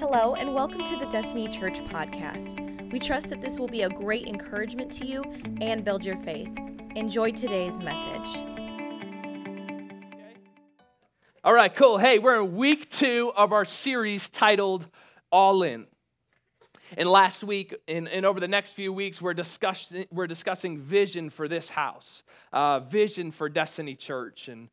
Hello, and welcome to the Destiny Church podcast. We trust that this will be a great encouragement to you and build your faith. Enjoy today's message. All right, cool. Hey, we're in week 2 of our series titled All In. And last week, and over the next few weeks, we're discussing vision for this house, vision for Destiny Church, and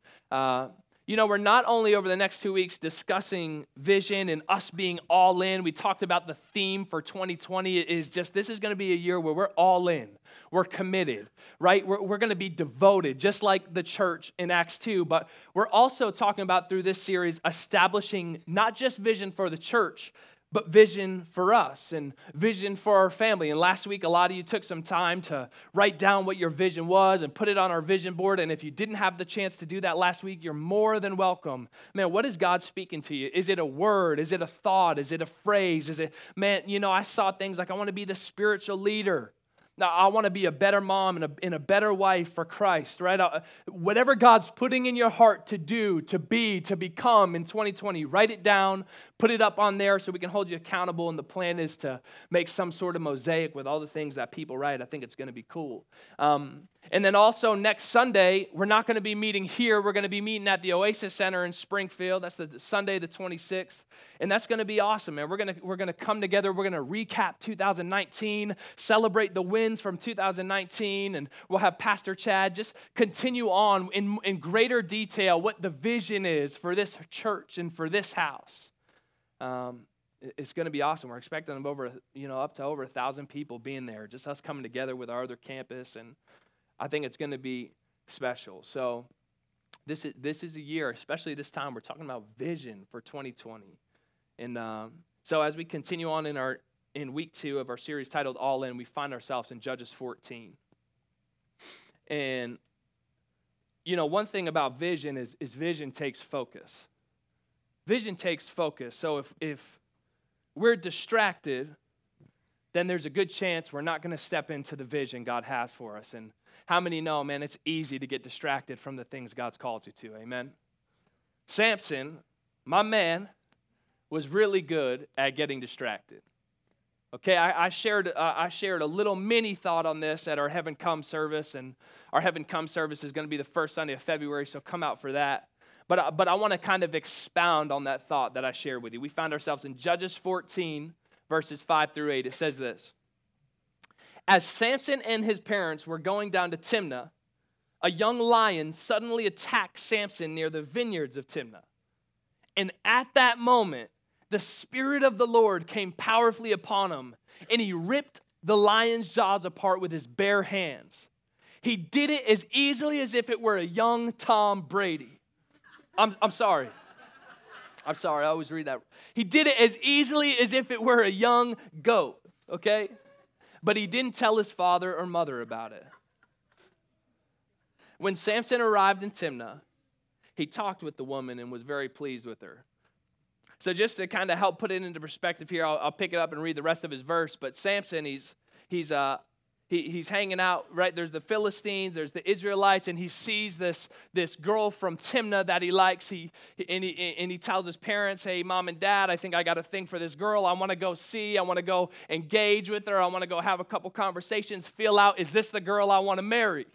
we're not only over the next 2 weeks discussing vision and us being all in. We talked about the theme for 2020 is just this is going to be a year where we're all in. We're committed, right? We're going to be devoted, just like the church in Acts 2. But we're also talking about through this series establishing not just vision for the church, but vision for us and vision for our family. And last week, a lot of you took some time to write down what your vision was and put it on our vision board. And if you didn't have the chance to do that last week, you're more than welcome. Man, what is God speaking to you? Is it a word? Is it a thought? Is it a phrase? Is it, man, I saw things like I want to be the spiritual leader. Now, I want to be a better mom and a better wife for Christ, right? Whatever God's putting in your heart to do, to be, to become in 2020, write it down, put it up on there so we can hold you accountable. And the plan is to make some sort of mosaic with all the things that people write. I think it's going to be cool. And then also next Sunday, we're not going to be meeting here. We're going to be meeting at the Oasis Center in Springfield. That's the Sunday, the 26th. And that's going to be awesome, man. We're going to come together. We're going to recap 2019, celebrate the wins from 2019. And we'll have Pastor Chad just continue on in greater detail what the vision is for this church and for this house. It's going to be awesome. We're expecting up to over 1,000 people being there, just us coming together with our other campus, and I think it's going to be special. So this is a year, especially this time, we're talking about vision for 2020. And so as we continue on in week 2 of our series titled All In, we find ourselves in Judges 14. And, one thing about vision is vision takes focus. Vision takes focus. So if we're distracted, then there's a good chance we're not going to step into the vision God has for us. And how many know, man, it's easy to get distracted from the things God's called you to, amen? Samson, my man, was really good at getting distracted. Okay, I shared a little mini thought on this at our Heaven Come service, and our Heaven Come service is going to be the first Sunday of February, so come out for that. But I want to kind of expound on that thought that I shared with you. We found ourselves in Judges 14, verses 5-8. It says this: as Samson and his parents were going down to Timnah, a young lion suddenly attacked Samson near the vineyards of Timnah. And at that moment, the Spirit of the Lord came powerfully upon him, and he ripped the lion's jaws apart with his bare hands. He did it as easily as if it were a young Tom Brady. I'm sorry, I always read that. He did it as easily as if it were a young goat, okay? But he didn't tell his father or mother about it. When Samson arrived in Timnah, he talked with the woman and was very pleased with her. So just to kind of help put it into perspective here, I'll pick it up and read the rest of his verse. But Samson, he's hanging out, right? There's the Philistines, there's the Israelites, and he sees this girl from Timnah that he likes. He tells his parents, hey, mom and dad, I think I got a thing for this girl. I want to go see. I want to go engage with her. I want to go have a couple conversations, feel out, is this the girl I want to marry?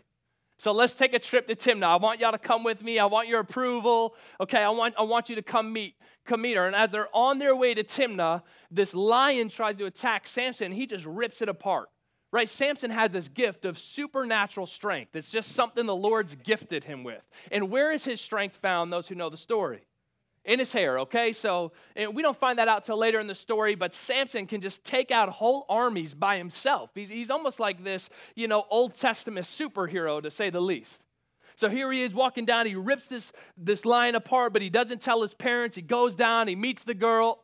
So let's take a trip to Timnah. I want y'all to come with me. I want your approval. Okay, I want you to come meet her. And as they're on their way to Timnah, this lion tries to attack Samson, and he just rips it apart. Right, Samson has this gift of supernatural strength. It's just something the Lord's gifted him with. And where is his strength found, those who know the story? In his hair, okay? So and we don't find that out till later in the story, but Samson can just take out whole armies by himself. He's almost like this, Old Testament superhero, to say the least. So here he is walking down. He rips this lion apart, but he doesn't tell his parents. He goes down. He meets the girl,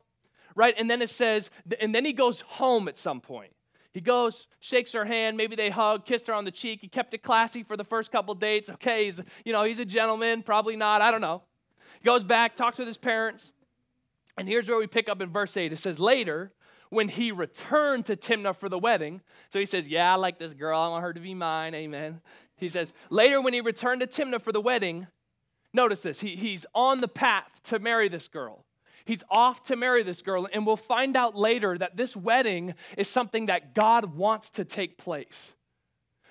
right? And then it says, and then he goes home at some point. He goes, shakes her hand, maybe they hug, kissed her on the cheek. He kept it classy for the first couple dates. Okay, he's a gentleman, probably not, I don't know. He goes back, talks with his parents, and here's where we pick up in verse 8. It says, later, when he returned to Timnah for the wedding, so he says, yeah, I like this girl, I want her to be mine, amen. He says, later when he returned to Timnah for the wedding, notice this, he's on the path to marry this girl. He's off to marry this girl, and we'll find out later that this wedding is something that God wants to take place.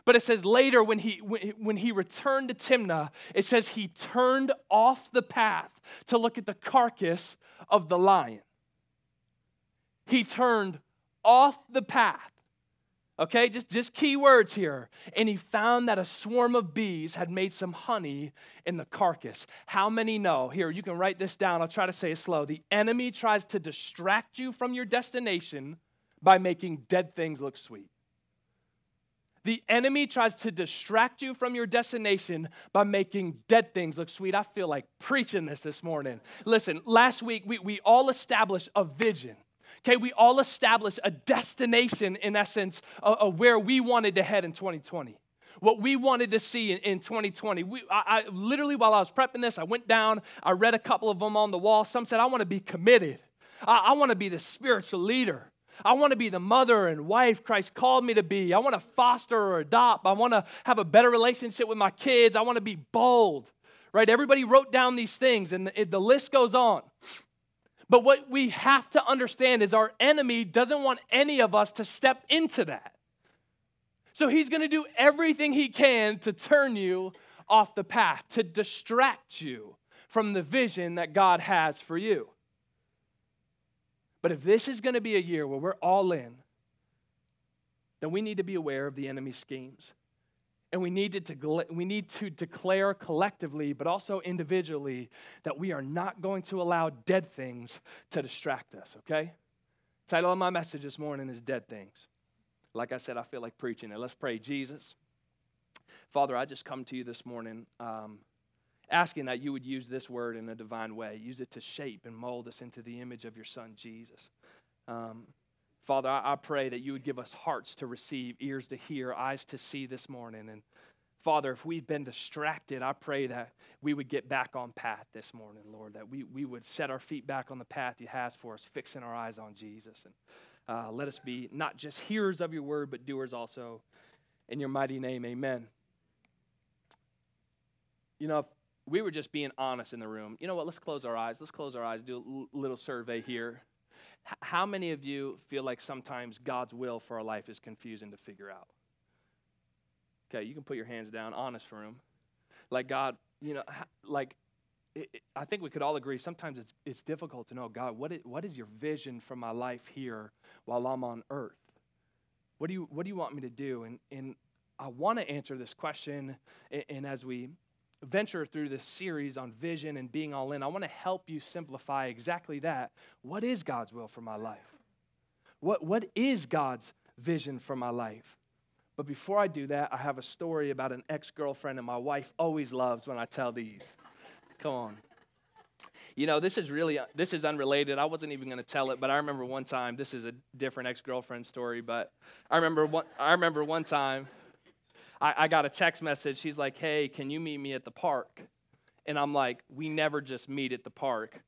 But it says later when he returned to Timnah, it says he turned off the path to look at the carcass of the lion. He turned off the path. Okay, just key words here. And he found that a swarm of bees had made some honey in the carcass. How many know? Here, you can write this down. I'll try to say it slow. The enemy tries to distract you from your destination by making dead things look sweet. The enemy tries to distract you from your destination by making dead things look sweet. I feel like preaching this morning. Listen, last week we all established a vision. Okay, we all established a destination, in essence, of where we wanted to head in 2020. What we wanted to see in 2020. I literally, while I was prepping this, I went down, I read a couple of them on the wall. Some said, I want to be committed. I want to be the spiritual leader. I want to be the mother and wife Christ called me to be. I want to foster or adopt. I want to have a better relationship with my kids. I want to be bold, right? Everybody wrote down these things, and the list goes on. But what we have to understand is our enemy doesn't want any of us to step into that. So he's going to do everything he can to turn you off the path, to distract you from the vision that God has for you. But if this is going to be a year where we're all in, then we need to be aware of the enemy's schemes. And we need to declare collectively, but also individually, that we are not going to allow dead things to distract us, okay? The title of my message this morning is Dead Things. Like I said, I feel like preaching it. Let's pray. Jesus, Father, I just come to you this morning asking that you would use this word in a divine way. Use it to shape and mold us into the image of your son, Jesus. Father, I pray that you would give us hearts to receive, ears to hear, eyes to see this morning. And Father, if we've been distracted, I pray that we would get back on path this morning, Lord, that we would set our feet back on the path you have for us, fixing our eyes on Jesus. And let us be not just hearers of your word, but doers also. In your mighty name, amen. You know, if we were just being honest in the room, you know what, let's close our eyes. Let's close our eyes, do a little survey here. How many of you feel like sometimes God's will for our life is confusing to figure out? Okay, you can put your hands down, honest room. Like God, you know, like I think we could all agree sometimes it's difficult to know, God, what is your vision for my life here while I'm on earth? What do you want me to do? And I want to answer this question, and as we venture through this series on vision and being all in, I want to help you simplify exactly that. What is God's will for my life? What is God's vision for my life? But before I do that, I have a story about an ex-girlfriend, and my wife always loves when I tell these. Come on. You know, this is unrelated. I wasn't even going to tell it, but I remember one time, this is a different ex-girlfriend story, but I remember one time, I got a text message. She's like, hey, can you meet me at the park? And I'm like, we never just meet at the park.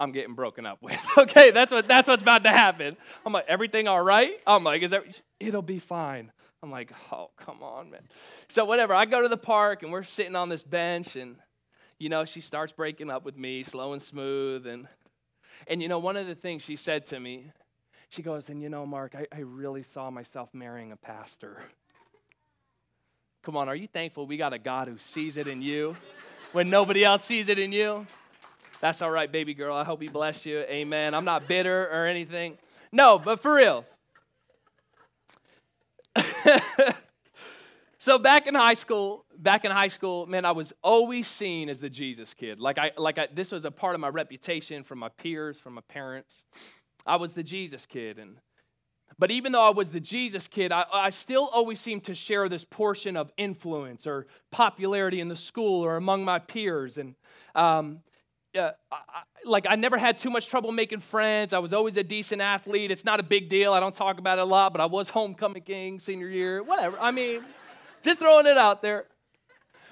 I'm getting broken up with. Okay, that's what's about to happen. I'm like, everything all right? I'm like, it'll be fine. I'm like, oh, come on, man. So whatever, I go to the park, and we're sitting on this bench, and, you know, she starts breaking up with me, slow and smooth. And you know, one of the things she said to me, she goes, and you know, Mark, I really saw myself marrying a pastor. Come on, are you thankful we got a God who sees it in you when nobody else sees it in you? That's all right, baby girl. I hope he bless you. Amen. I'm not bitter or anything. No, but for real. So back in high school, man, I was always seen as the Jesus kid. This was a part of my reputation from my peers, from my parents. I was the Jesus kid, But even though I was the Jesus kid, I still always seemed to share this portion of influence or popularity in the school or among my peers. And I never had too much trouble making friends. I was always a decent athlete. It's not a big deal. I don't talk about it a lot, but I was homecoming king senior year, whatever. I mean, just throwing it out there.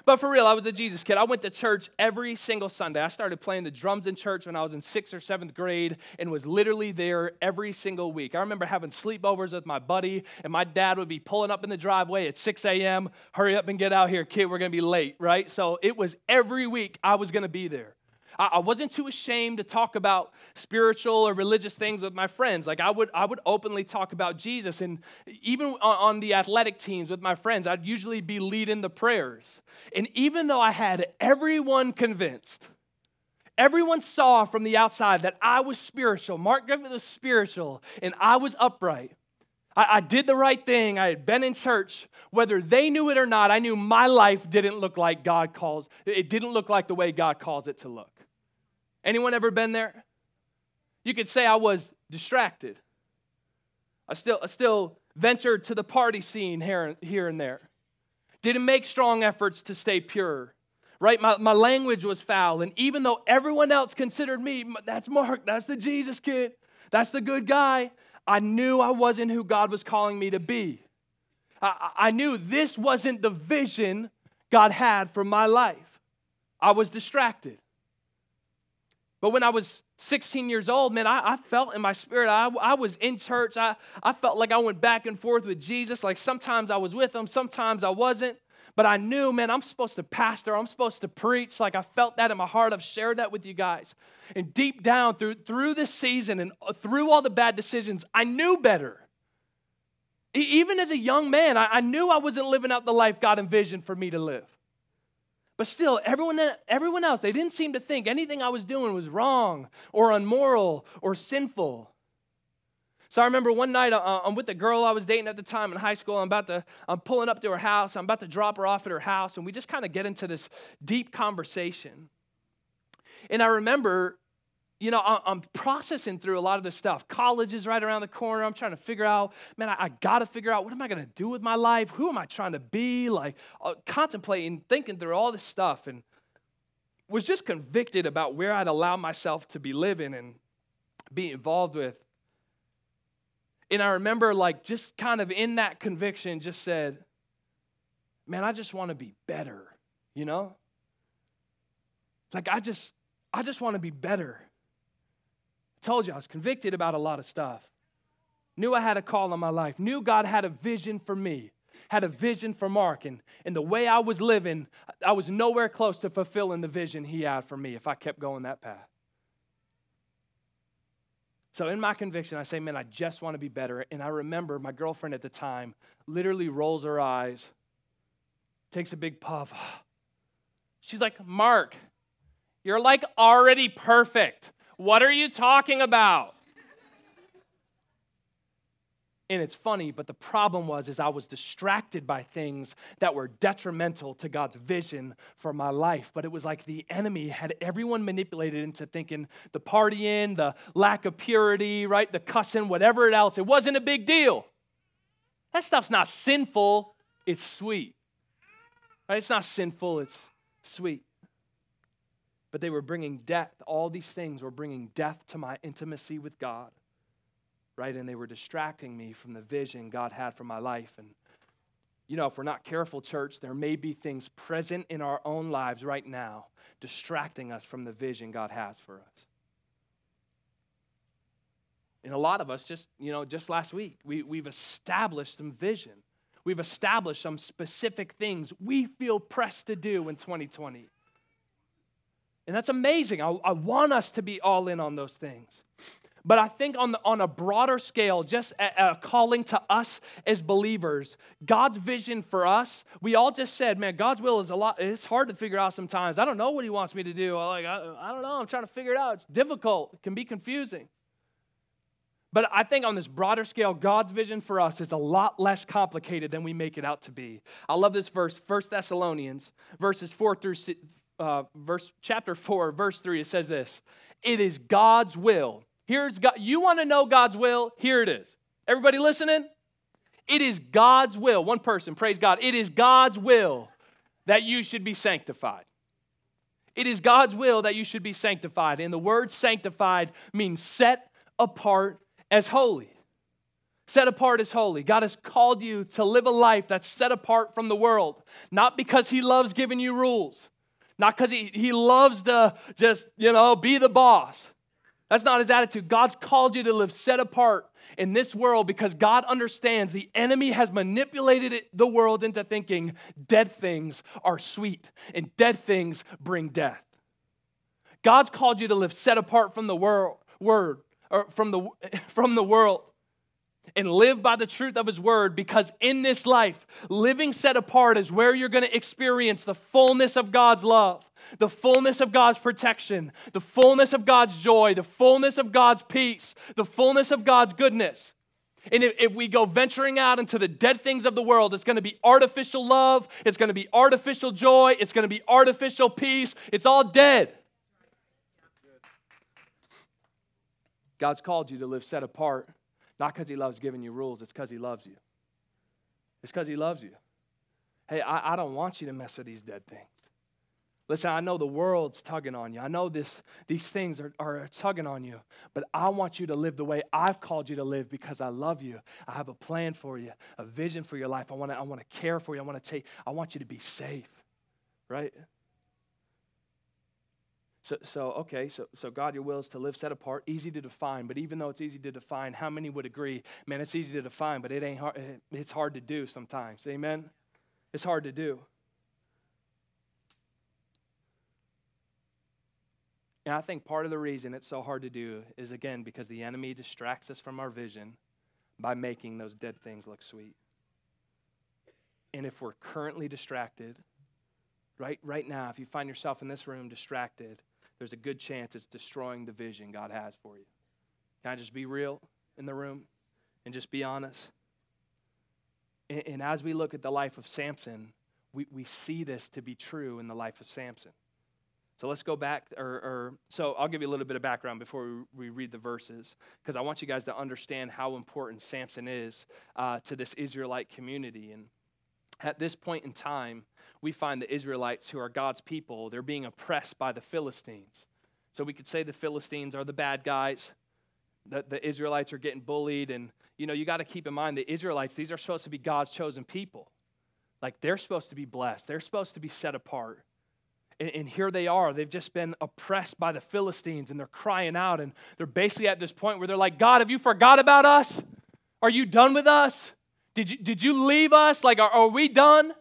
But for real, I was the Jesus kid. I went to church every single Sunday. I started playing the drums in church when I was in 6th or 7th grade and was literally there every single week. I remember having sleepovers with my buddy, and my dad would be pulling up in the driveway at 6 a.m., hurry up and get out here, kid, we're going to be late, right? So it was every week I was going to be there. I wasn't too ashamed to talk about spiritual or religious things with my friends. Like I would openly talk about Jesus, and even on the athletic teams with my friends, I'd usually be leading the prayers. And even though I had everyone convinced, everyone saw from the outside that I was spiritual, Mark Griffin was spiritual, and I was upright. I did the right thing. I had been in church. Whether they knew it or not, I knew my life didn't look like God calls. It didn't look like the way God calls it to look. Anyone ever been there? You could say I was distracted. I still ventured to the party scene here and there. Didn't make strong efforts to stay pure. Right? My language was foul. And even though everyone else considered me, that's Mark, that's the Jesus kid, that's the good guy, I knew I wasn't who God was calling me to be. I knew this wasn't the vision God had for my life. I was distracted. But when I was 16 years old, man, I felt in my spirit, I was in church. I felt like I went back and forth with Jesus. Like sometimes I was with him, sometimes I wasn't. But I knew, man, I'm supposed to pastor. I'm supposed to preach. Like I felt that in my heart. I've shared that with you guys. And deep down through this season and through all the bad decisions, I knew better. Even as a young man, I knew I wasn't living out the life God envisioned for me to live. But still, everyone else, they didn't seem to think anything I was doing was wrong or unmoral or sinful. So I remember one night, I'm with a girl I was dating at the time in high school. I'm pulling up to her house. I'm about to drop her off at her house. And we just kind of get into this deep conversation. And I remember, you know, I'm processing through a lot of this stuff. College is right around the corner. I'm trying to figure out, man, I got to figure out, what am I going to do with my life? Who am I trying to be? Like contemplating, thinking through all this stuff, and was just convicted about where I'd allow myself to be living and be involved with. And I remember, like, just kind of in that conviction, just said, man, I just want to be better, you know? Like, I just want to be better. I told you I was convicted about a lot of stuff. Knew I had a call on my life. Knew God had a vision for me, had a vision for Mark. And the way I was living, I was nowhere close to fulfilling the vision he had for me if I kept going that path. So in my conviction, I say, man, I just want to be better. And I remember my girlfriend at the time literally rolls her eyes, takes a big puff. She's like, Mark, you're like already perfect. What are you talking about? And it's funny, but the problem was I was distracted by things that were detrimental to God's vision for my life. But it was like the enemy had everyone manipulated into thinking the partying, the lack of purity, right, the cussing, whatever else, it wasn't a big deal. That stuff's not sinful, it's sweet. Right? It's not sinful, it's sweet. But they were bringing death. All these things were bringing death to my intimacy with God. Right, and they were distracting me from the vision God had for my life. And, you know, if we're not careful, church, there may be things present in our own lives right now distracting us from the vision God has for us. And a lot of us, just last week, we've established some vision. We've established some specific things we feel pressed to do in 2020. And that's amazing. I want us to be all in on those things. But I think on a broader scale, just a calling to us as believers, God's vision for us, we all just said, man, God's will is a lot. It's hard to figure out sometimes. I don't know what he wants me to do. I don't know. I'm trying to figure it out. It's difficult. It can be confusing. But I think on this broader scale, God's vision for us is a lot less complicated than we make it out to be. I love this verse, 1 Thessalonians, chapter 4, verse 3. It says this, it is God's will. Here's God. You want to know God's will? Here it is. Everybody listening? It is God's will. One person, praise God. It is God's will that you should be sanctified. It is God's will that you should be sanctified. And the word sanctified means set apart as holy. Set apart as holy. God has called you to live a life that's set apart from the world. Not because he loves giving you rules. Not because he loves to just, be the boss. That's not his attitude. God's called you to live set apart in this world because God understands the enemy has manipulated the world into thinking dead things are sweet and dead things bring death. God's called you to live set apart from the word, or from the world, and live by the truth of his word, because in this life, living set apart is where you're going to experience the fullness of God's love, the fullness of God's protection, the fullness of God's joy, the fullness of God's peace, the fullness of God's goodness. And if we go venturing out into the dead things of the world, it's going to be artificial love, it's going to be artificial joy, it's going to be artificial peace. It's all dead. God's called you to live set apart, not because he loves giving you rules, it's because he loves you. It's because he loves you. Hey, I don't want you to mess with these dead things. Listen, I know the world's tugging on you. I know these things are tugging on you, but I want you to live the way I've called you to live because I love you. I have a plan for you, a vision for your life. I want to care for you. I want you to be safe, right? So God, your will is to live set apart, easy to define. But even though it's easy to define, how many would agree? Man, it's easy to define, but it ain't hard. It's hard to do sometimes. Amen. It's hard to do. And I think part of the reason it's so hard to do is, again, because the enemy distracts us from our vision by making those dead things look sweet. And if we're currently distracted, right now, if you find yourself in this room distracted, there's a good chance it's destroying the vision God has for you. Can I just be real in the room and just be honest? And as we look at the life of Samson, we see this to be true in the life of Samson. So let's go back, so I'll give you a little bit of background before we read the verses, because I want you guys to understand how important Samson is to this Israelite community. And at this point in time, we find the Israelites, who are God's people, they're being oppressed by the Philistines. So we could say the Philistines are the bad guys. The Israelites are getting bullied, and you got to keep in mind the Israelites, these are supposed to be God's chosen people. Like, they're supposed to be blessed. They're supposed to be set apart. And here they are. They've just been oppressed by the Philistines, and they're crying out, and they're basically at this point where they're like, God, have you forgot about us? Are you done with us? Did you leave us? Like, are we done?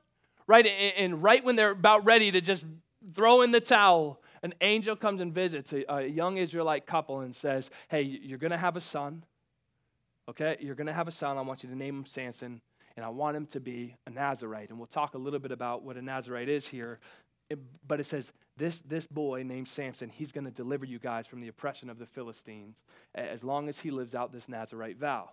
Right? And right when they're about ready to just throw in the towel, an angel comes and visits a young Israelite couple and says, hey, you're going to have a son, okay? You're going to have a son. I want you to name him Samson, and I want him to be a Nazarite. And we'll talk a little bit about what a Nazarite is here. But it says, this boy named Samson, he's going to deliver you guys from the oppression of the Philistines as long as he lives out this Nazarite vow.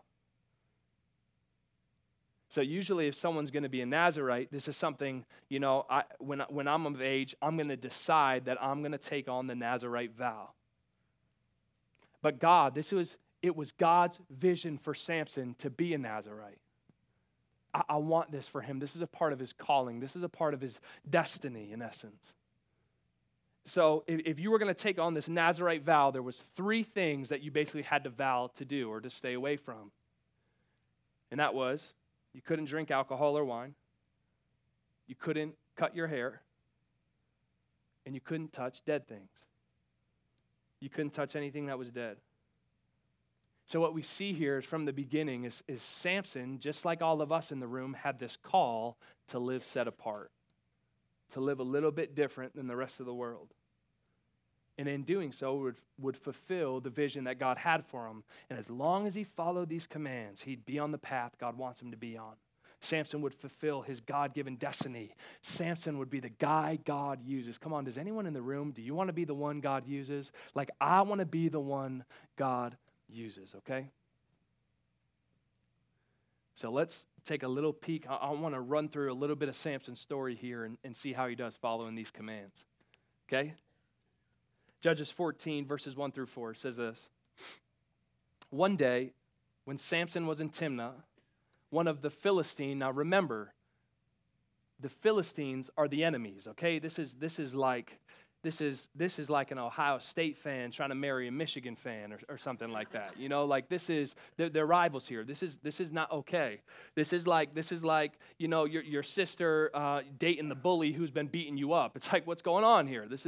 So usually if someone's going to be a Nazarite, this is something, when I'm of age, I'm going to decide that I'm going to take on the Nazarite vow. But God, it was God's vision for Samson to be a Nazarite. I want this for him. This is a part of his calling. This is a part of his destiny, in essence. So if you were going to take on this Nazarite vow, there was 3 things that you basically had to vow to do or to stay away from. And that was, you couldn't drink alcohol or wine, you couldn't cut your hair, and you couldn't touch dead things. You couldn't touch anything that was dead. So what we see here is from the beginning is Samson, just like all of us in the room, had this call to live set apart, to live a little bit different than the rest of the world. And in doing so, would fulfill the vision that God had for him. And as long as he followed these commands, he'd be on the path God wants him to be on. Samson would fulfill his God-given destiny. Samson would be the guy God uses. Come on, does anyone in the room, do you want to be the one God uses? Like, I want to be the one God uses, okay? So let's take a little peek. I want to run through a little bit of Samson's story here and see how he does following these commands, okay? Judges 14, verses 1 through 4 says this. One day, when Samson was in Timnah, one of the Philistines, now remember, the Philistines are the enemies, okay? This is like an Ohio State fan trying to marry a Michigan fan or something like that. They're rivals here. This is not okay. This is like your sister dating the bully who's been beating you up. It's like, what's going on here? It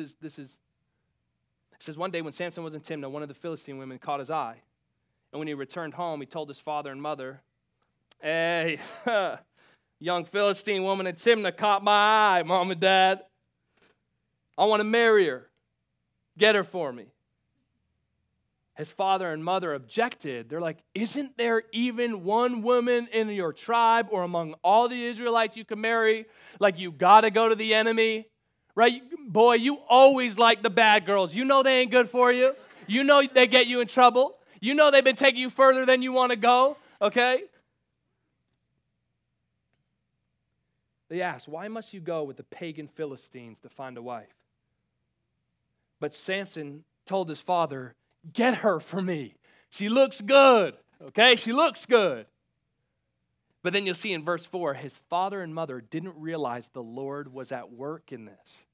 says, one day when Samson was in Timnah, one of the Philistine women caught his eye. And when he returned home, he told his father and mother, hey, young Philistine woman in Timnah caught my eye, Mom and Dad. I want to marry her. Get her for me." His father and mother objected. They're like, "Isn't there even one woman in your tribe or among all the Israelites you can marry? Like, you got to go to the enemy, right? Boy, you always like the bad girls. You know they ain't good for you. You know they get you in trouble. You know they've been taking you further than you want to go, okay?" They asked, "Why must you go with the pagan Philistines to find a wife?" But Samson told his father, "Get her for me. She looks good, okay? She looks good." But then you'll see in verse 4, his father and mother didn't realize the Lord was at work in this.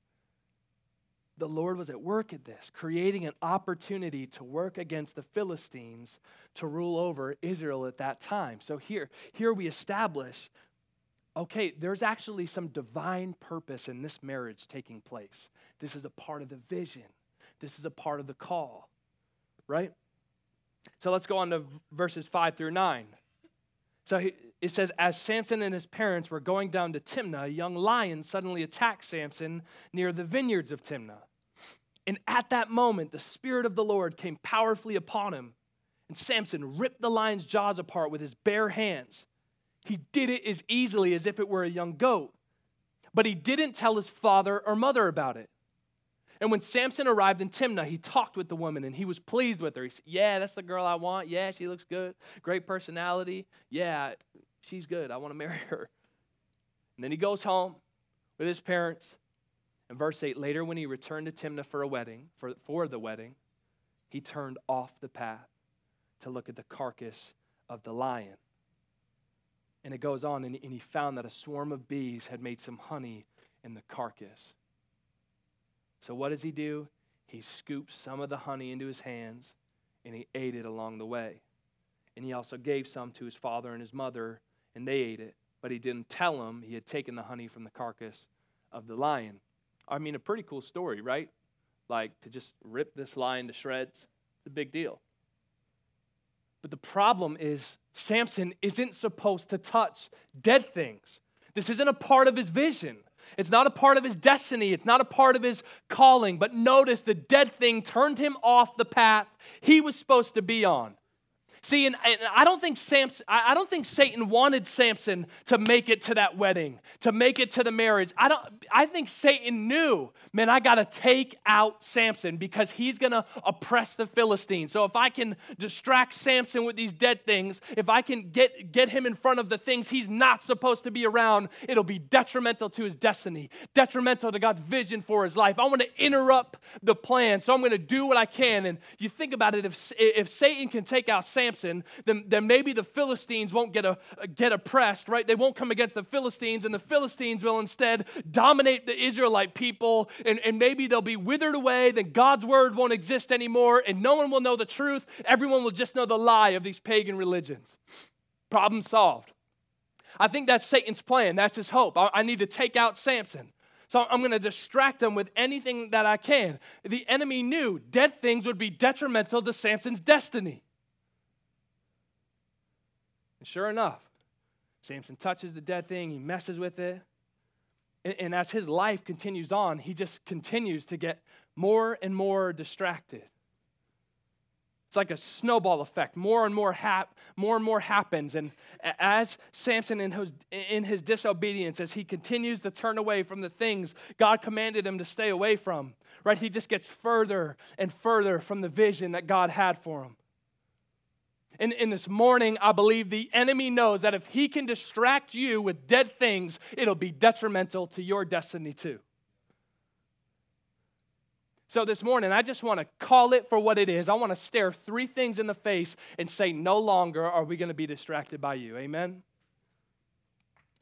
The Lord was at work in this, creating an opportunity to work against the Philistines to rule over Israel at that time. So here we establish, okay, there's actually some divine purpose in this marriage taking place. This is a part of the vision. This is a part of the call. Right? So let's go on to verses 5-9. So it says, as Samson and his parents were going down to Timnah, a young lion suddenly attacked Samson near the vineyards of Timnah. And at that moment, the Spirit of the Lord came powerfully upon him, and Samson ripped the lion's jaws apart with his bare hands. He did it as easily as if it were a young goat, but he didn't tell his father or mother about it. And when Samson arrived in Timnah, he talked with the woman, and he was pleased with her. He said, "Yeah, that's the girl I want. Yeah, she looks good. Great personality. Yeah, she's good. I want to marry her." And then he goes home with his parents. And verse 8, later when he returned to Timnah for the wedding, he turned off the path to look at the carcass of the lion. And it goes on, and he found that a swarm of bees had made some honey in the carcass. So what does he do? He scoops some of the honey into his hands, and he ate it along the way. And he also gave some to his father and his mother, and they ate it. But he didn't tell them he had taken the honey from the carcass of the lion. I mean, a pretty cool story, right? Like, to just rip this lion to shreds, it's a big deal. But the problem is, Samson isn't supposed to touch dead things. This isn't a part of his vision. It's not a part of his destiny. It's not a part of his calling. But notice the dead thing turned him off the path he was supposed to be on. See, and I don't think Satan wanted Samson to make it to that wedding, to make it to the marriage. I think Satan knew, man, I got to take out Samson because he's going to oppress the Philistines. So if I can distract Samson with these dead things, if I can get him in front of the things he's not supposed to be around, it'll be detrimental to his destiny, detrimental to God's vision for his life. I want to interrupt the plan, so I'm going to do what I can. And you think about it, if Satan can take out Samson, then maybe the Philistines won't get oppressed, right? They won't come against the Philistines, and the Philistines will instead dominate the Israelite people, and maybe they'll be withered away, then God's word won't exist anymore, and no one will know the truth. Everyone will just know the lie of these pagan religions. Problem solved. I think that's Satan's plan. That's his hope. I need to take out Samson. So I'm going to distract him with anything that I can. The enemy knew dead things would be detrimental to Samson's destiny. And sure enough, Samson touches the dead thing. He messes with it. And as his life continues on, he just continues to get more and more distracted. It's like a snowball effect. More and more happens. And as Samson, in his disobedience, as he continues to turn away from the things God commanded him to stay away from, right? He just gets further and further from the vision that God had for him. And in this morning, I believe the enemy knows that if he can distract you with dead things, it'll be detrimental to your destiny too. So this morning, I just want to call it for what it is. I want to stare three things in the face and say, no longer are we going to be distracted by you. Amen?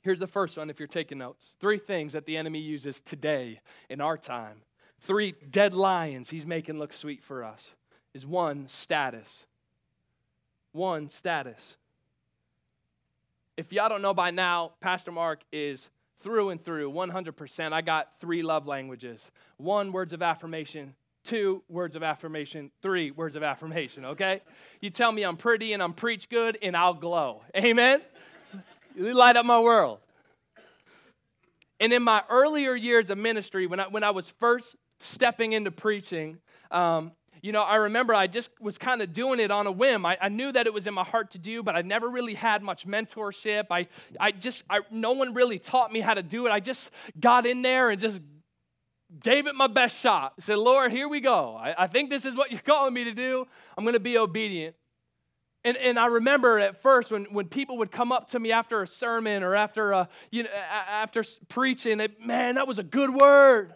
Here's the first one if you're taking notes. Three things that the enemy uses today in our time. Three dead lions he's making look sweet for us is one, status. One, status. If y'all don't know by now, Pastor Mark is through and through, 100%. I got 3 love languages. 1, words of affirmation. 2, words of affirmation. 3, words of affirmation, okay? You tell me I'm pretty and I'm preach good and I'll glow. Amen? You light up my world. And in my earlier years of ministry, when I was first stepping into preaching, I remember I just was kind of doing it on a whim. I knew that it was in my heart to do, but I never really had much mentorship. I no one really taught me how to do it. I just got in there and just gave it my best shot. I said, Lord, here we go. I think this is what you're calling me to do. I'm going to be obedient. And I remember at first when people would come up to me after a sermon or after preaching, man, that was a good word.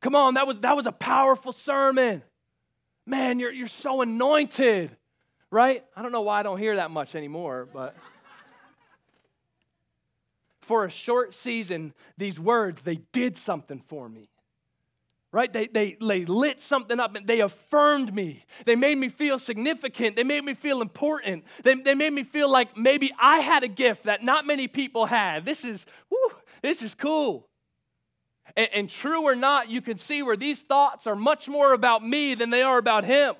Come on, that was a powerful sermon. Man, you're so anointed, right? I don't know why I don't hear that much anymore, but for a short season, these words, they did something for me, right? They lit something up, and they affirmed me. They made me feel significant. They made me feel important. They made me feel like maybe I had a gift that not many people had. This is cool. And true or not, you can see where these thoughts are much more about me than they are about him.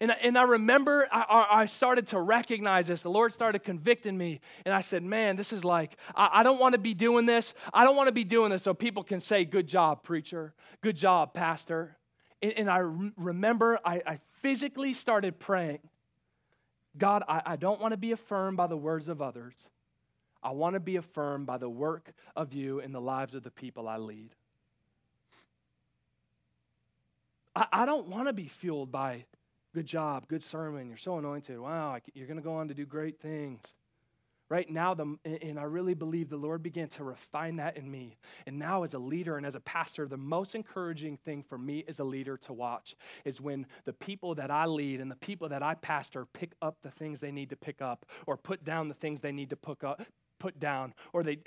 And I remember I started to recognize this. The Lord started convicting me. And I said, man, this is like, I don't want to be doing this. I don't want to be doing this so people can say, good job, preacher. Good job, pastor. And I remember I physically started praying. God, I don't want to be affirmed by the words of others. I want to be affirmed by the work of you in the lives of the people I lead. I don't want to be fueled by good job, good sermon, you're so anointed, wow, you're going to go on to do great things. Right now, and I really believe the Lord began to refine that in me. And now as a leader and as a pastor, the most encouraging thing for me as a leader to watch is when the people that I lead and the people that I pastor pick up the things they need to pick up or put down the things they need to put down, or they,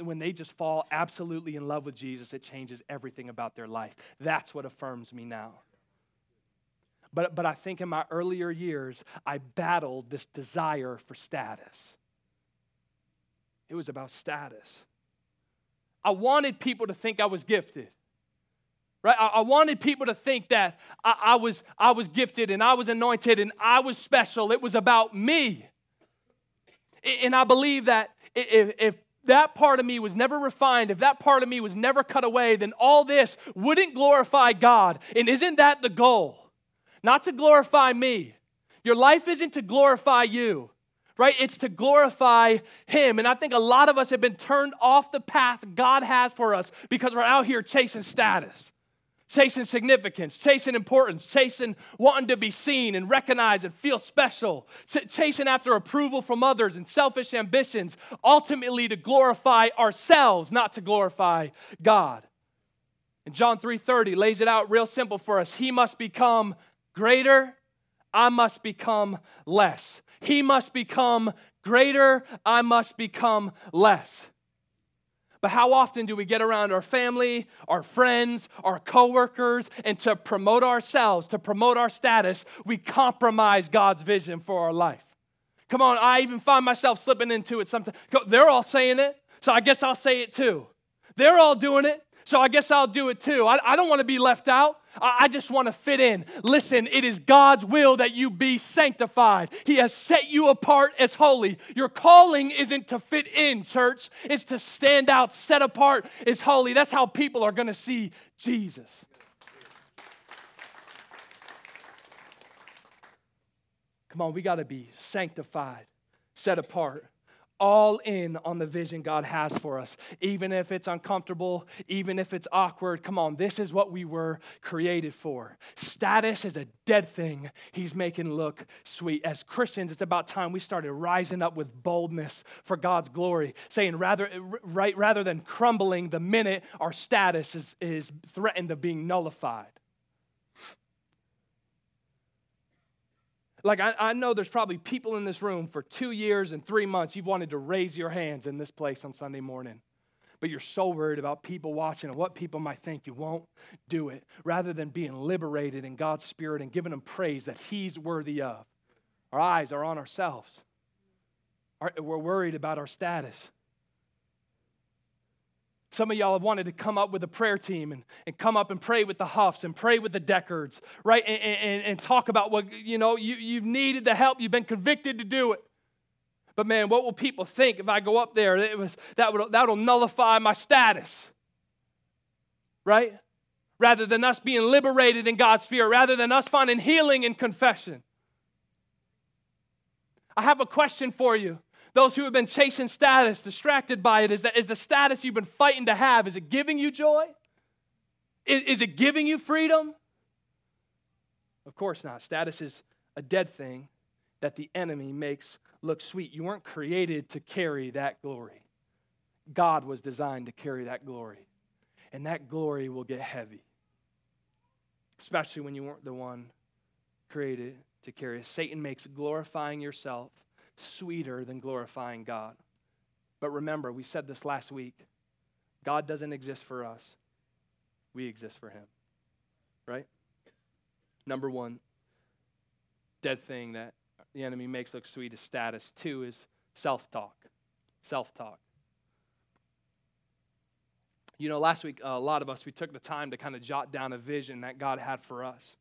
when they just fall absolutely in love with Jesus, it changes everything about their life. That's what affirms me now. But I think in my earlier years, I battled this desire for status. It was about status. I wanted people to think I was gifted. Right? I wanted people to think that I was gifted and I was anointed and I was special. It was about me. And I believe that if that part of me was never refined, if that part of me was never cut away, then all this wouldn't glorify God. And isn't that the goal? Not to glorify me. Your life isn't to glorify you, right? It's to glorify him. And I think a lot of us have been turned off the path God has for us because we're out here chasing status, chasing significance, chasing importance, chasing wanting to be seen and recognized and feel special, chasing after approval from others and selfish ambitions, ultimately to glorify ourselves, not to glorify God. And John 3:30 lays it out real simple for us. He must become greater, I must become less. He must become greater, I must become less. But how often do we get around our family, our friends, our coworkers, and to promote ourselves, to promote our status, we compromise God's vision for our life? Come on, I even find myself slipping into it sometimes. They're all saying it, so I guess I'll say it too. They're all doing it, so I guess I'll do it too. I don't want to be left out. I just want to fit in. Listen, it is God's will that you be sanctified. He has set you apart as holy. Your calling isn't to fit in, church. It's to stand out, set apart as holy. That's how people are going to see Jesus. Come on, we got to be sanctified, set apart. All in on the vision God has for us, even if it's uncomfortable, even if it's awkward. Come on, this is what we were created for. Status is a dead thing he's making look sweet. As Christians, it's about time we started rising up with boldness for God's glory, saying rather than crumbling the minute our status is threatened of being nullified. Like, I know there's probably people in this room for 2 years and 3 months you've wanted to raise your hands in this place on Sunday morning, but you're so worried about people watching and what people might think you won't do it, rather than being liberated in God's Spirit and giving him praise that he's worthy of. Our eyes are on ourselves. We're worried about our status. Some of y'all have wanted to come up with a prayer team and come up and pray with the Huffs and pray with the Deckards, right? And talk about what, you've needed the help. You've been convicted to do it. But man, what will people think if I go up there? That'll nullify my status. right? Rather than us being liberated in God's fear, rather than us finding healing in confession. I have a question for you. Those who have been chasing status, distracted by it, is the status you've been fighting to have, is it giving you joy? Is it giving you freedom? Of course not. Status is a dead thing that the enemy makes look sweet. You weren't created to carry that glory. God was designed to carry that glory. And that glory will get heavy, especially when you weren't the one created to carry it. Satan makes glorifying yourself sweeter than glorifying God. But remember, we said this last week, God doesn't exist for us. We exist for him, right? Number one, dead thing that the enemy makes look sweet is status. Two is self-talk, self-talk. You know, last week, a lot of us, we took the time to kind of jot down a vision that God had for us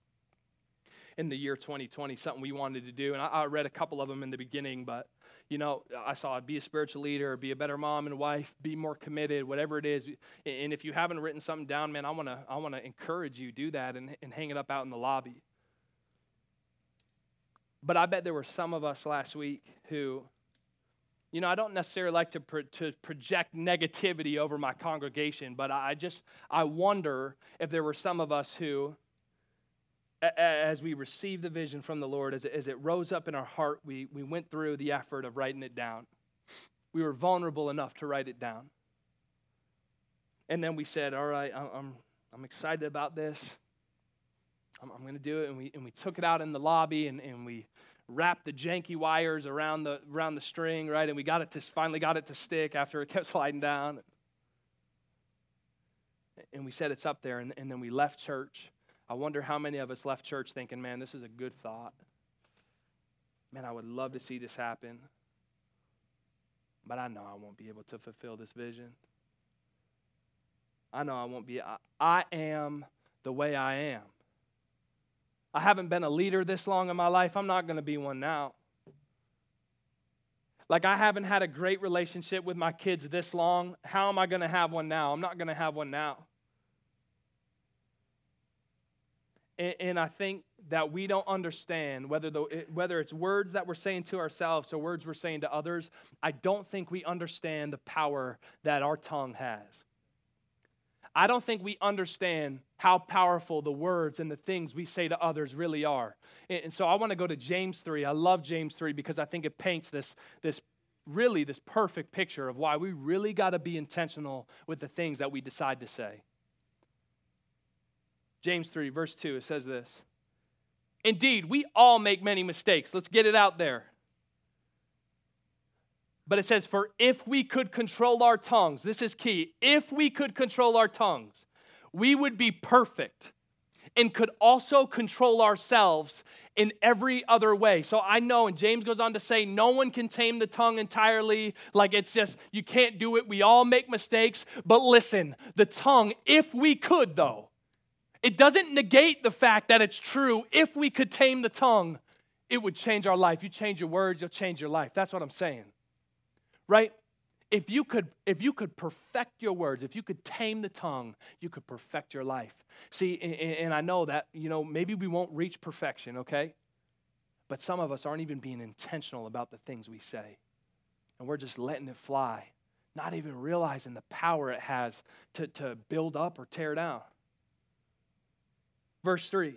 in the year 2020, something we wanted to do. And I read a couple of them in the beginning, but, you know, I saw be a spiritual leader, be a better mom and wife, be more committed, whatever it is. And if you haven't written something down, man, I want to encourage you, do that and hang it up out in the lobby. But I bet there were some of us last week who, you know, I don't necessarily like to project negativity over my congregation, but I wonder if there were some of us who, as we received the vision from the Lord, as it rose up in our heart, we went through the effort of writing it down. We were vulnerable enough to write it down. And then we said, all right, I'm excited about this. I'm going to do it. And we took it out in the lobby and we wrapped the janky wires around the string, right? And we finally got it to stick after it kept sliding down. And we said it's up there, and then we left church. I wonder how many of us left church thinking, man, this is a good thought. Man, I would love to see this happen, but I know I won't be able to fulfill this vision. I know I won't be. I am the way I am. I haven't been a leader this long in my life. I'm not going to be one now. Like, I haven't had a great relationship with my kids this long. How am I going to have one now? I'm not going to have one now. And I think that we don't understand whether it's words that we're saying to ourselves or words we're saying to others. I don't think we understand the power that our tongue has. I don't think we understand how powerful the words and the things we say to others really are. And so I want to go to James 3. I love James 3 because I think it paints this perfect picture of why we really got to be intentional with the things that we decide to say. James 3, verse 2, it says this. Indeed, we all make many mistakes. Let's get it out there. But it says, for if we could control our tongues, this is key, if we could control our tongues, we would be perfect and could also control ourselves in every other way. So I know, and James goes on to say, no one can tame the tongue entirely. Like, it's just, you can't do it. We all make mistakes. But listen, the tongue, if we could though, it doesn't negate the fact that it's true. If we could tame the tongue, it would change our life. You change your words, you'll change your life. That's what I'm saying, right? If you could perfect your words, if you could tame the tongue, you could perfect your life. See, and I know that, you know, maybe we won't reach perfection, okay? But some of us aren't even being intentional about the things we say, and we're just letting it fly, not even realizing the power it has to build up or tear down. Verse 3,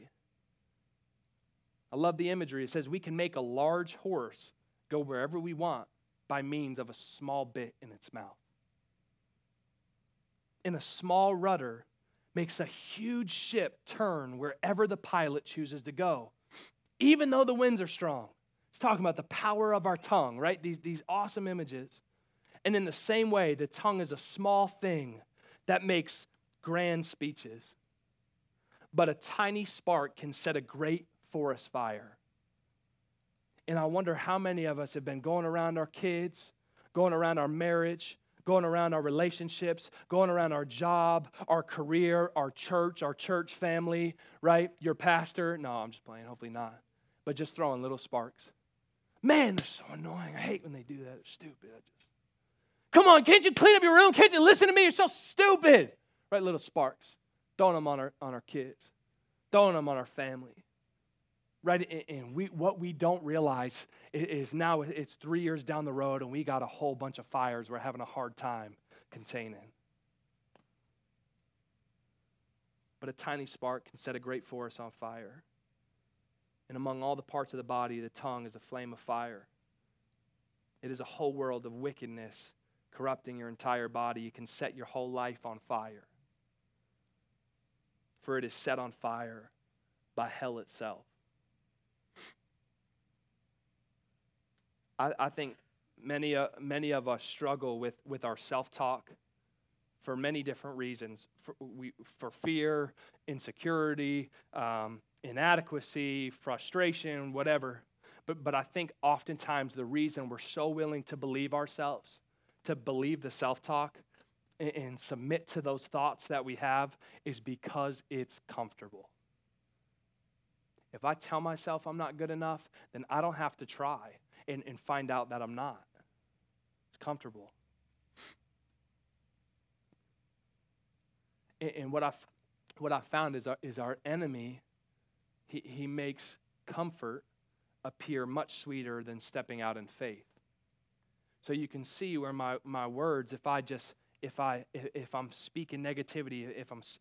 I love the imagery. It says we can make a large horse go wherever we want by means of a small bit in its mouth. And a small rudder makes a huge ship turn wherever the pilot chooses to go, even though the winds are strong. It's talking about the power of our tongue, right? These awesome images. And in the same way, the tongue is a small thing that makes grand speeches. But a tiny spark can set a great forest fire. And I wonder how many of us have been going around our kids, going around our marriage, going around our relationships, going around our job, our career, our church family, right? Your pastor. No, I'm just playing. Hopefully not. But just throwing little sparks. Man, they're so annoying. I hate when they do that. They're stupid. Come on, can't you clean up your room? Can't you listen to me? You're so stupid. Right, little sparks. Throwing them on our kids. Throwing them on our family. Right? And what we don't realize is now it's 3 years down the road and we got a whole bunch of fires we're having a hard time containing. But a tiny spark can set a great forest on fire. And among all the parts of the body, the tongue is a flame of fire. It is a whole world of wickedness corrupting your entire body. It can set your whole life on fire. For it is set on fire by hell itself. I think many of us struggle with our self-talk for many different reasons. For fear, insecurity, inadequacy, frustration, whatever. But I think oftentimes the reason we're so willing to believe ourselves, to believe the self-talk, and submit to those thoughts that we have is because it's comfortable. If I tell myself I'm not good enough, then I don't have to try and find out that I'm not. It's comfortable. And what I've found is our enemy, he makes comfort appear much sweeter than stepping out in faith. So you can see where my words, if I'm speaking negativity,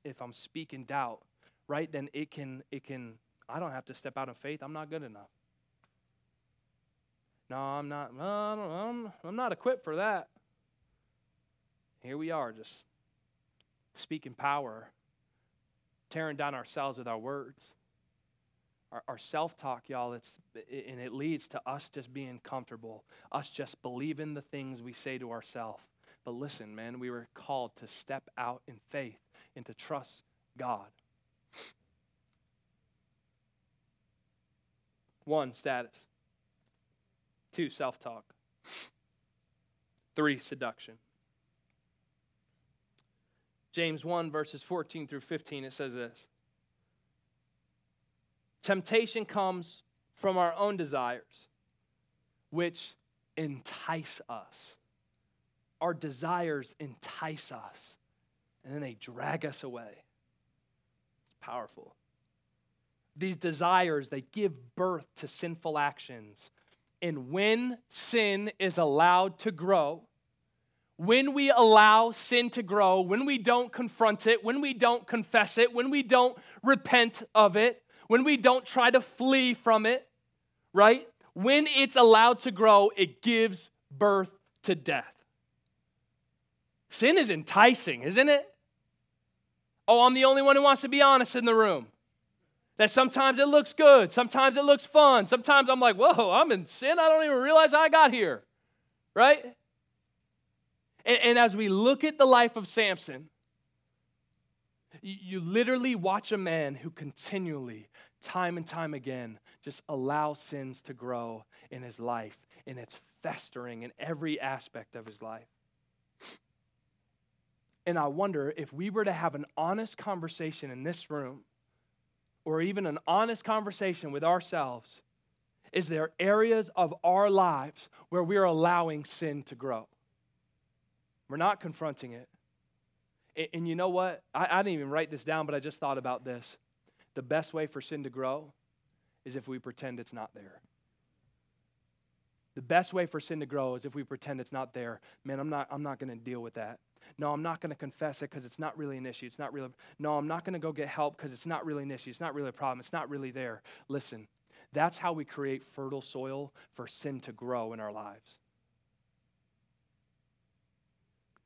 if I'm speaking doubt, right, then it can I don't have to step out in faith. I'm not good enough. No, I'm not. I'm not equipped for that. Here we are, just speaking power, tearing down ourselves with our words. Our self-talk, y'all, it leads to us just being comfortable, us just believing the things we say to ourselves. But listen, man, we were called to step out in faith and to trust God. One, status. Two, self-talk. Three, seduction. James 1, verses 14 through 15, it says this. Temptation comes from our own desires, which entice us. Our desires entice us, and then they drag us away. It's powerful. These desires, they give birth to sinful actions. And when sin is allowed to grow, when we allow sin to grow, when we don't confront it, when we don't confess it, when we don't repent of it, when we don't try to flee from it, right? When it's allowed to grow, it gives birth to death. Sin is enticing, isn't it? Oh, I'm the only one who wants to be honest in the room. That sometimes it looks good. Sometimes it looks fun. Sometimes I'm like, whoa, I'm in sin. I don't even realize I got here, right? And as we look at the life of Samson, you literally watch a man who continually, time and time again, just allows sins to grow in his life, and it's festering in every aspect of his life. And I wonder if we were to have an honest conversation in this room, or even an honest conversation with ourselves, is there areas of our lives where we are allowing sin to grow? We're not confronting it. And you know what? I didn't even write this down, but I just thought about this. The best way for sin to grow is if we pretend it's not there. The best way for sin to grow is if we pretend it's not there. Man, I'm not going to deal with that. No, I'm not going to confess it because it's not really an issue. It's not really. No, I'm not going to go get help because it's not really an issue. It's not really a problem. It's not really there. Listen, that's how we create fertile soil for sin to grow in our lives.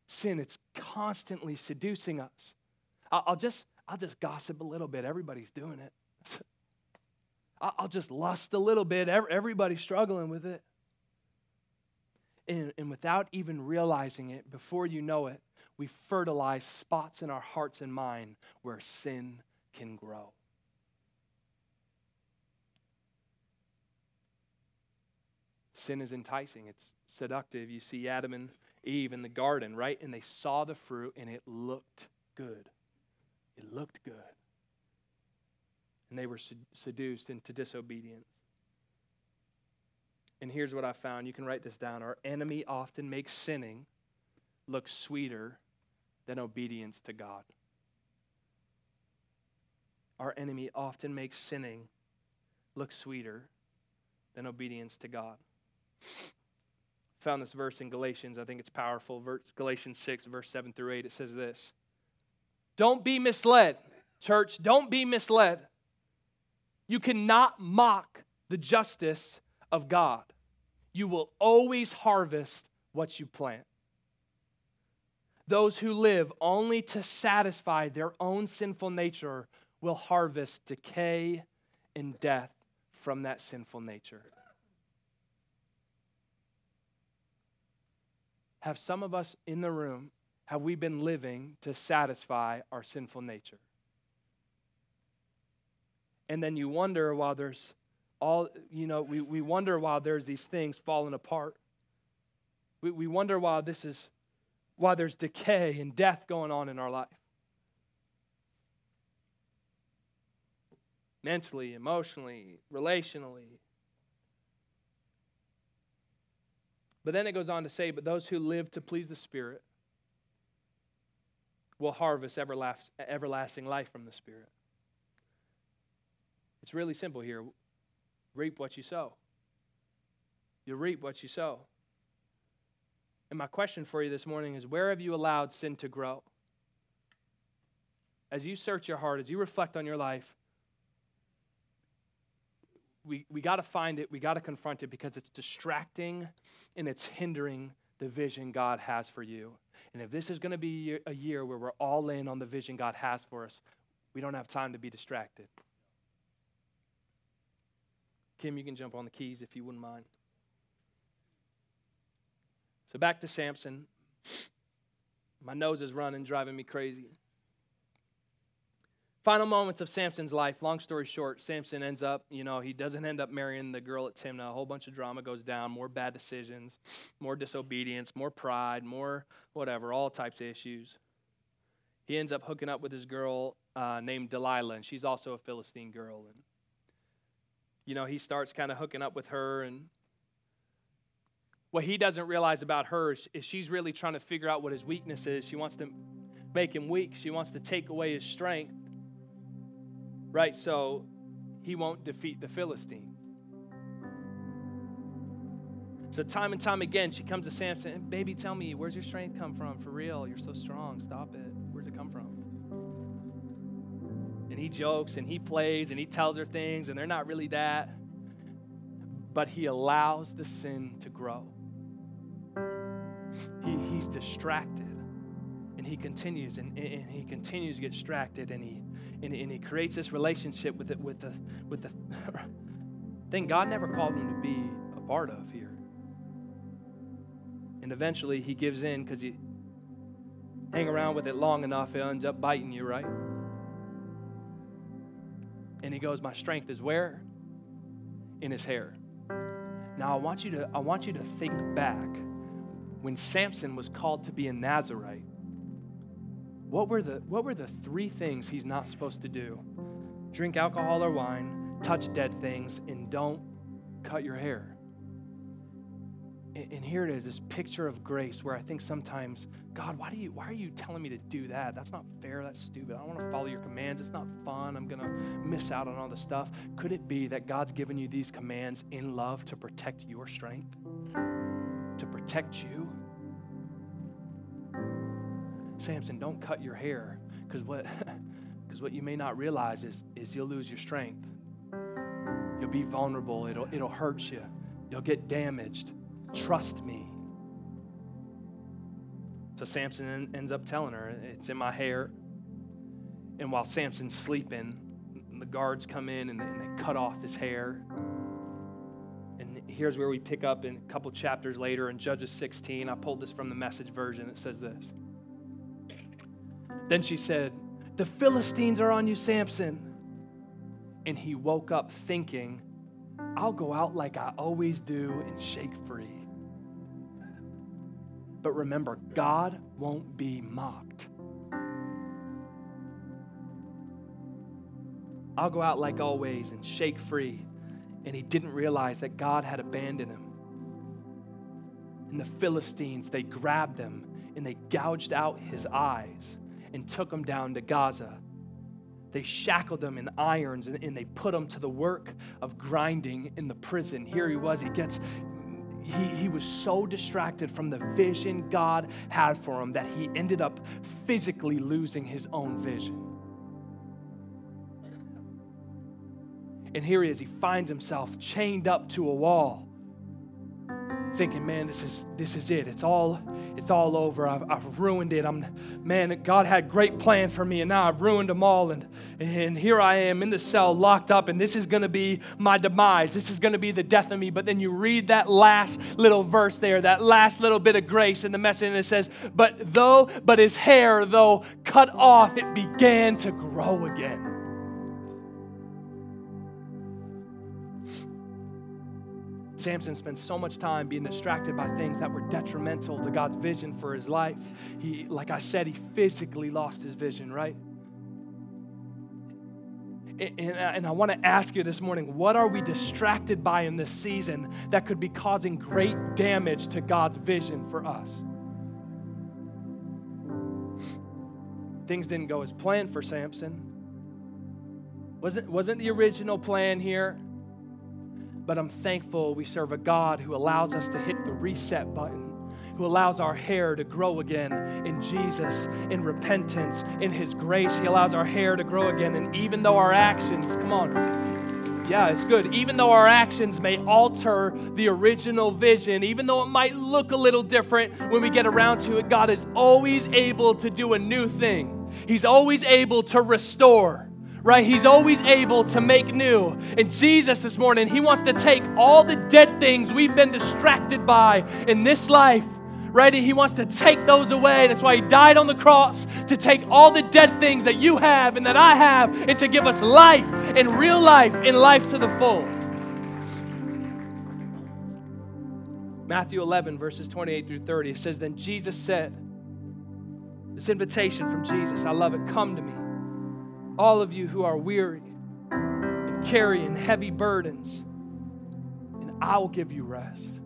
Sin, it's constantly seducing us. I'll just gossip a little bit. Everybody's doing it. I'll just lust a little bit. Everybody's struggling with it. And without even realizing it, before you know it, we fertilize spots in our hearts and mind where sin can grow. Sin is enticing. It's seductive. You see Adam and Eve in the garden, right? And they saw the fruit and it looked good. It looked good. And they were seduced into disobedience. And here's what I found. You can write this down. Our enemy often makes sinning look sweeter than obedience to God. our enemy often makes sinning look sweeter than obedience to God. Found this verse in Galatians. I think it's powerful. Galatians 6, verse 7 through 8, it says this. Don't be misled, church. Don't be misled. You cannot mock the justice of God. You will always harvest what you plant. Those who live only to satisfy their own sinful nature will harvest decay and death from that sinful nature. Have some of us in the room, have we been living to satisfy our sinful nature? And then you wonder while there's all, you know, we wonder why there's these things falling apart. We wonder why this is, why there's decay and death going on in our life. Mentally, emotionally, relationally. But then it goes on to say, but those who live to please the Spirit will harvest everlasting life from the Spirit. It's really simple here. Reap what you sow. You reap what you sow. And my question for you this morning is, where have you allowed sin to grow? As you search your heart, as you reflect on your life, we got to find it, we got to confront it, because it's distracting and it's hindering the vision God has for you. And if this is going to be a year where we're all in on the vision God has for us, we don't have time to be distracted. Kim, you can jump on the keys if you wouldn't mind. So back to Samson. My nose is running, driving me crazy. Final moments of Samson's life. Long story short, Samson ends up, you know, he doesn't end up marrying the girl at Timnah. A whole bunch of drama goes down, more bad decisions, more disobedience, more pride, more whatever, all types of issues. He ends up hooking up with this girl named Delilah, and she's also a Philistine girl. And you know, he starts kind of hooking up with her, and what he doesn't realize about her is she's really trying to figure out what his weakness is. She wants to make him weak. She wants to take away his strength, right? So he won't defeat the Philistines. So time and time again, she comes to Samson, and baby, tell me, where's your strength come from? For real, you're so strong. Stop it. Where's it come from? And he jokes, and he plays, and he tells her things, and they're not really that. But he allows the sin to grow. He's distracted, and he continues, and he continues to get distracted, and he creates this relationship with the thing God never called him to be a part of here. And eventually he gives in, because you hang around with it long enough, it ends up biting you, right? And he goes, my strength is where? In his hair. Now I want you to think back when Samson was called to be a Nazarite. What were the three things he's not supposed to do? Drink alcohol or wine, touch dead things, and don't cut your hair. And here it is, this picture of grace, where I think sometimes, God, why are you telling me to do that? That's not fair. That's stupid. I don't want to follow your commands. It's not fun. I'm going to miss out on all this stuff. Could it be that God's given you these commands in love to protect your strength, to protect you? Samson, don't cut your hair, because what you may not realize is you'll lose your strength. You'll be vulnerable. It'll hurt you. You'll get damaged. Trust me. So Samson ends up telling her, it's in my hair. And while Samson's sleeping, the guards come in and they cut off his hair. And here's where we pick up in a couple chapters later in Judges 16. I pulled this from the Message version. It says this. Then she said, the Philistines are on you, Samson. And he woke up thinking, I'll go out like I always do and shake free. But remember, God won't be mocked. I'll go out like always and shake free. And he didn't realize that God had abandoned him. And the Philistines, they grabbed him and they gouged out his eyes and took him down to Gaza. They shackled him in irons, and they put him to the work of grinding in the prison. Here he was. He was so distracted from the vision God had for him that he ended up physically losing his own vision. And here he is. He finds himself chained up to a wall, thinking, man, this is it. It's all over. I've ruined it. God had great plans for me, and now I've ruined them all. And here I am in the cell, locked up, and this is going to be my demise. This is going to be the death of me. But then you read that last little verse there, that last little bit of grace in the message, and it says, but his hair, though cut off, it began to grow again. Samson spent so much time being distracted by things that were detrimental to God's vision for his life. He, like I said, he physically lost his vision, right? And I want to ask you this morning, what are we distracted by in this season that could be causing great damage to God's vision for us? Things didn't go as planned for Samson. Wasn't the original plan here. But I'm thankful we serve a God who allows us to hit the reset button, who allows our hair to grow again in Jesus, in repentance, in His grace. He allows our hair to grow again. And even though our actions, come on, yeah, it's good. Even though our actions may alter the original vision, even though it might look a little different when we get around to it, God is always able to do a new thing. He's always able to restore. Right? He's always able to make new. And Jesus this morning, He wants to take all the dead things we've been distracted by in this life, right? And He wants to take those away. That's why He died on the cross, to take all the dead things that you have and that I have, and to give us life and real life and life to the full. Matthew 11, verses 28 through 30, it says, then Jesus said, this invitation from Jesus, I love it, come to me. All of you who are weary and carrying heavy burdens, and I will give you rest.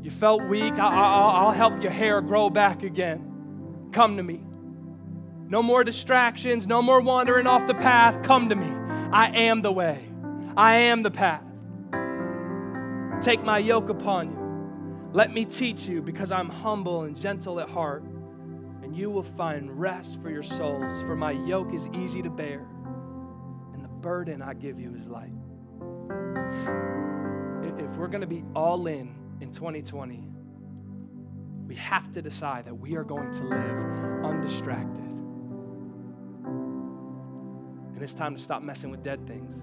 You felt weak, I'll help your hair grow back again. Come to me. No more distractions, no more wandering off the path. Come to me. I am the way. I am the path. Take my yoke upon you. Let me teach you, because I'm humble and gentle at heart. You will find rest for your souls, for my yoke is easy to bear, and the burden I give you is light. If we're going to be all in 2020, we have to decide that we are going to live undistracted. And it's time to stop messing with dead things.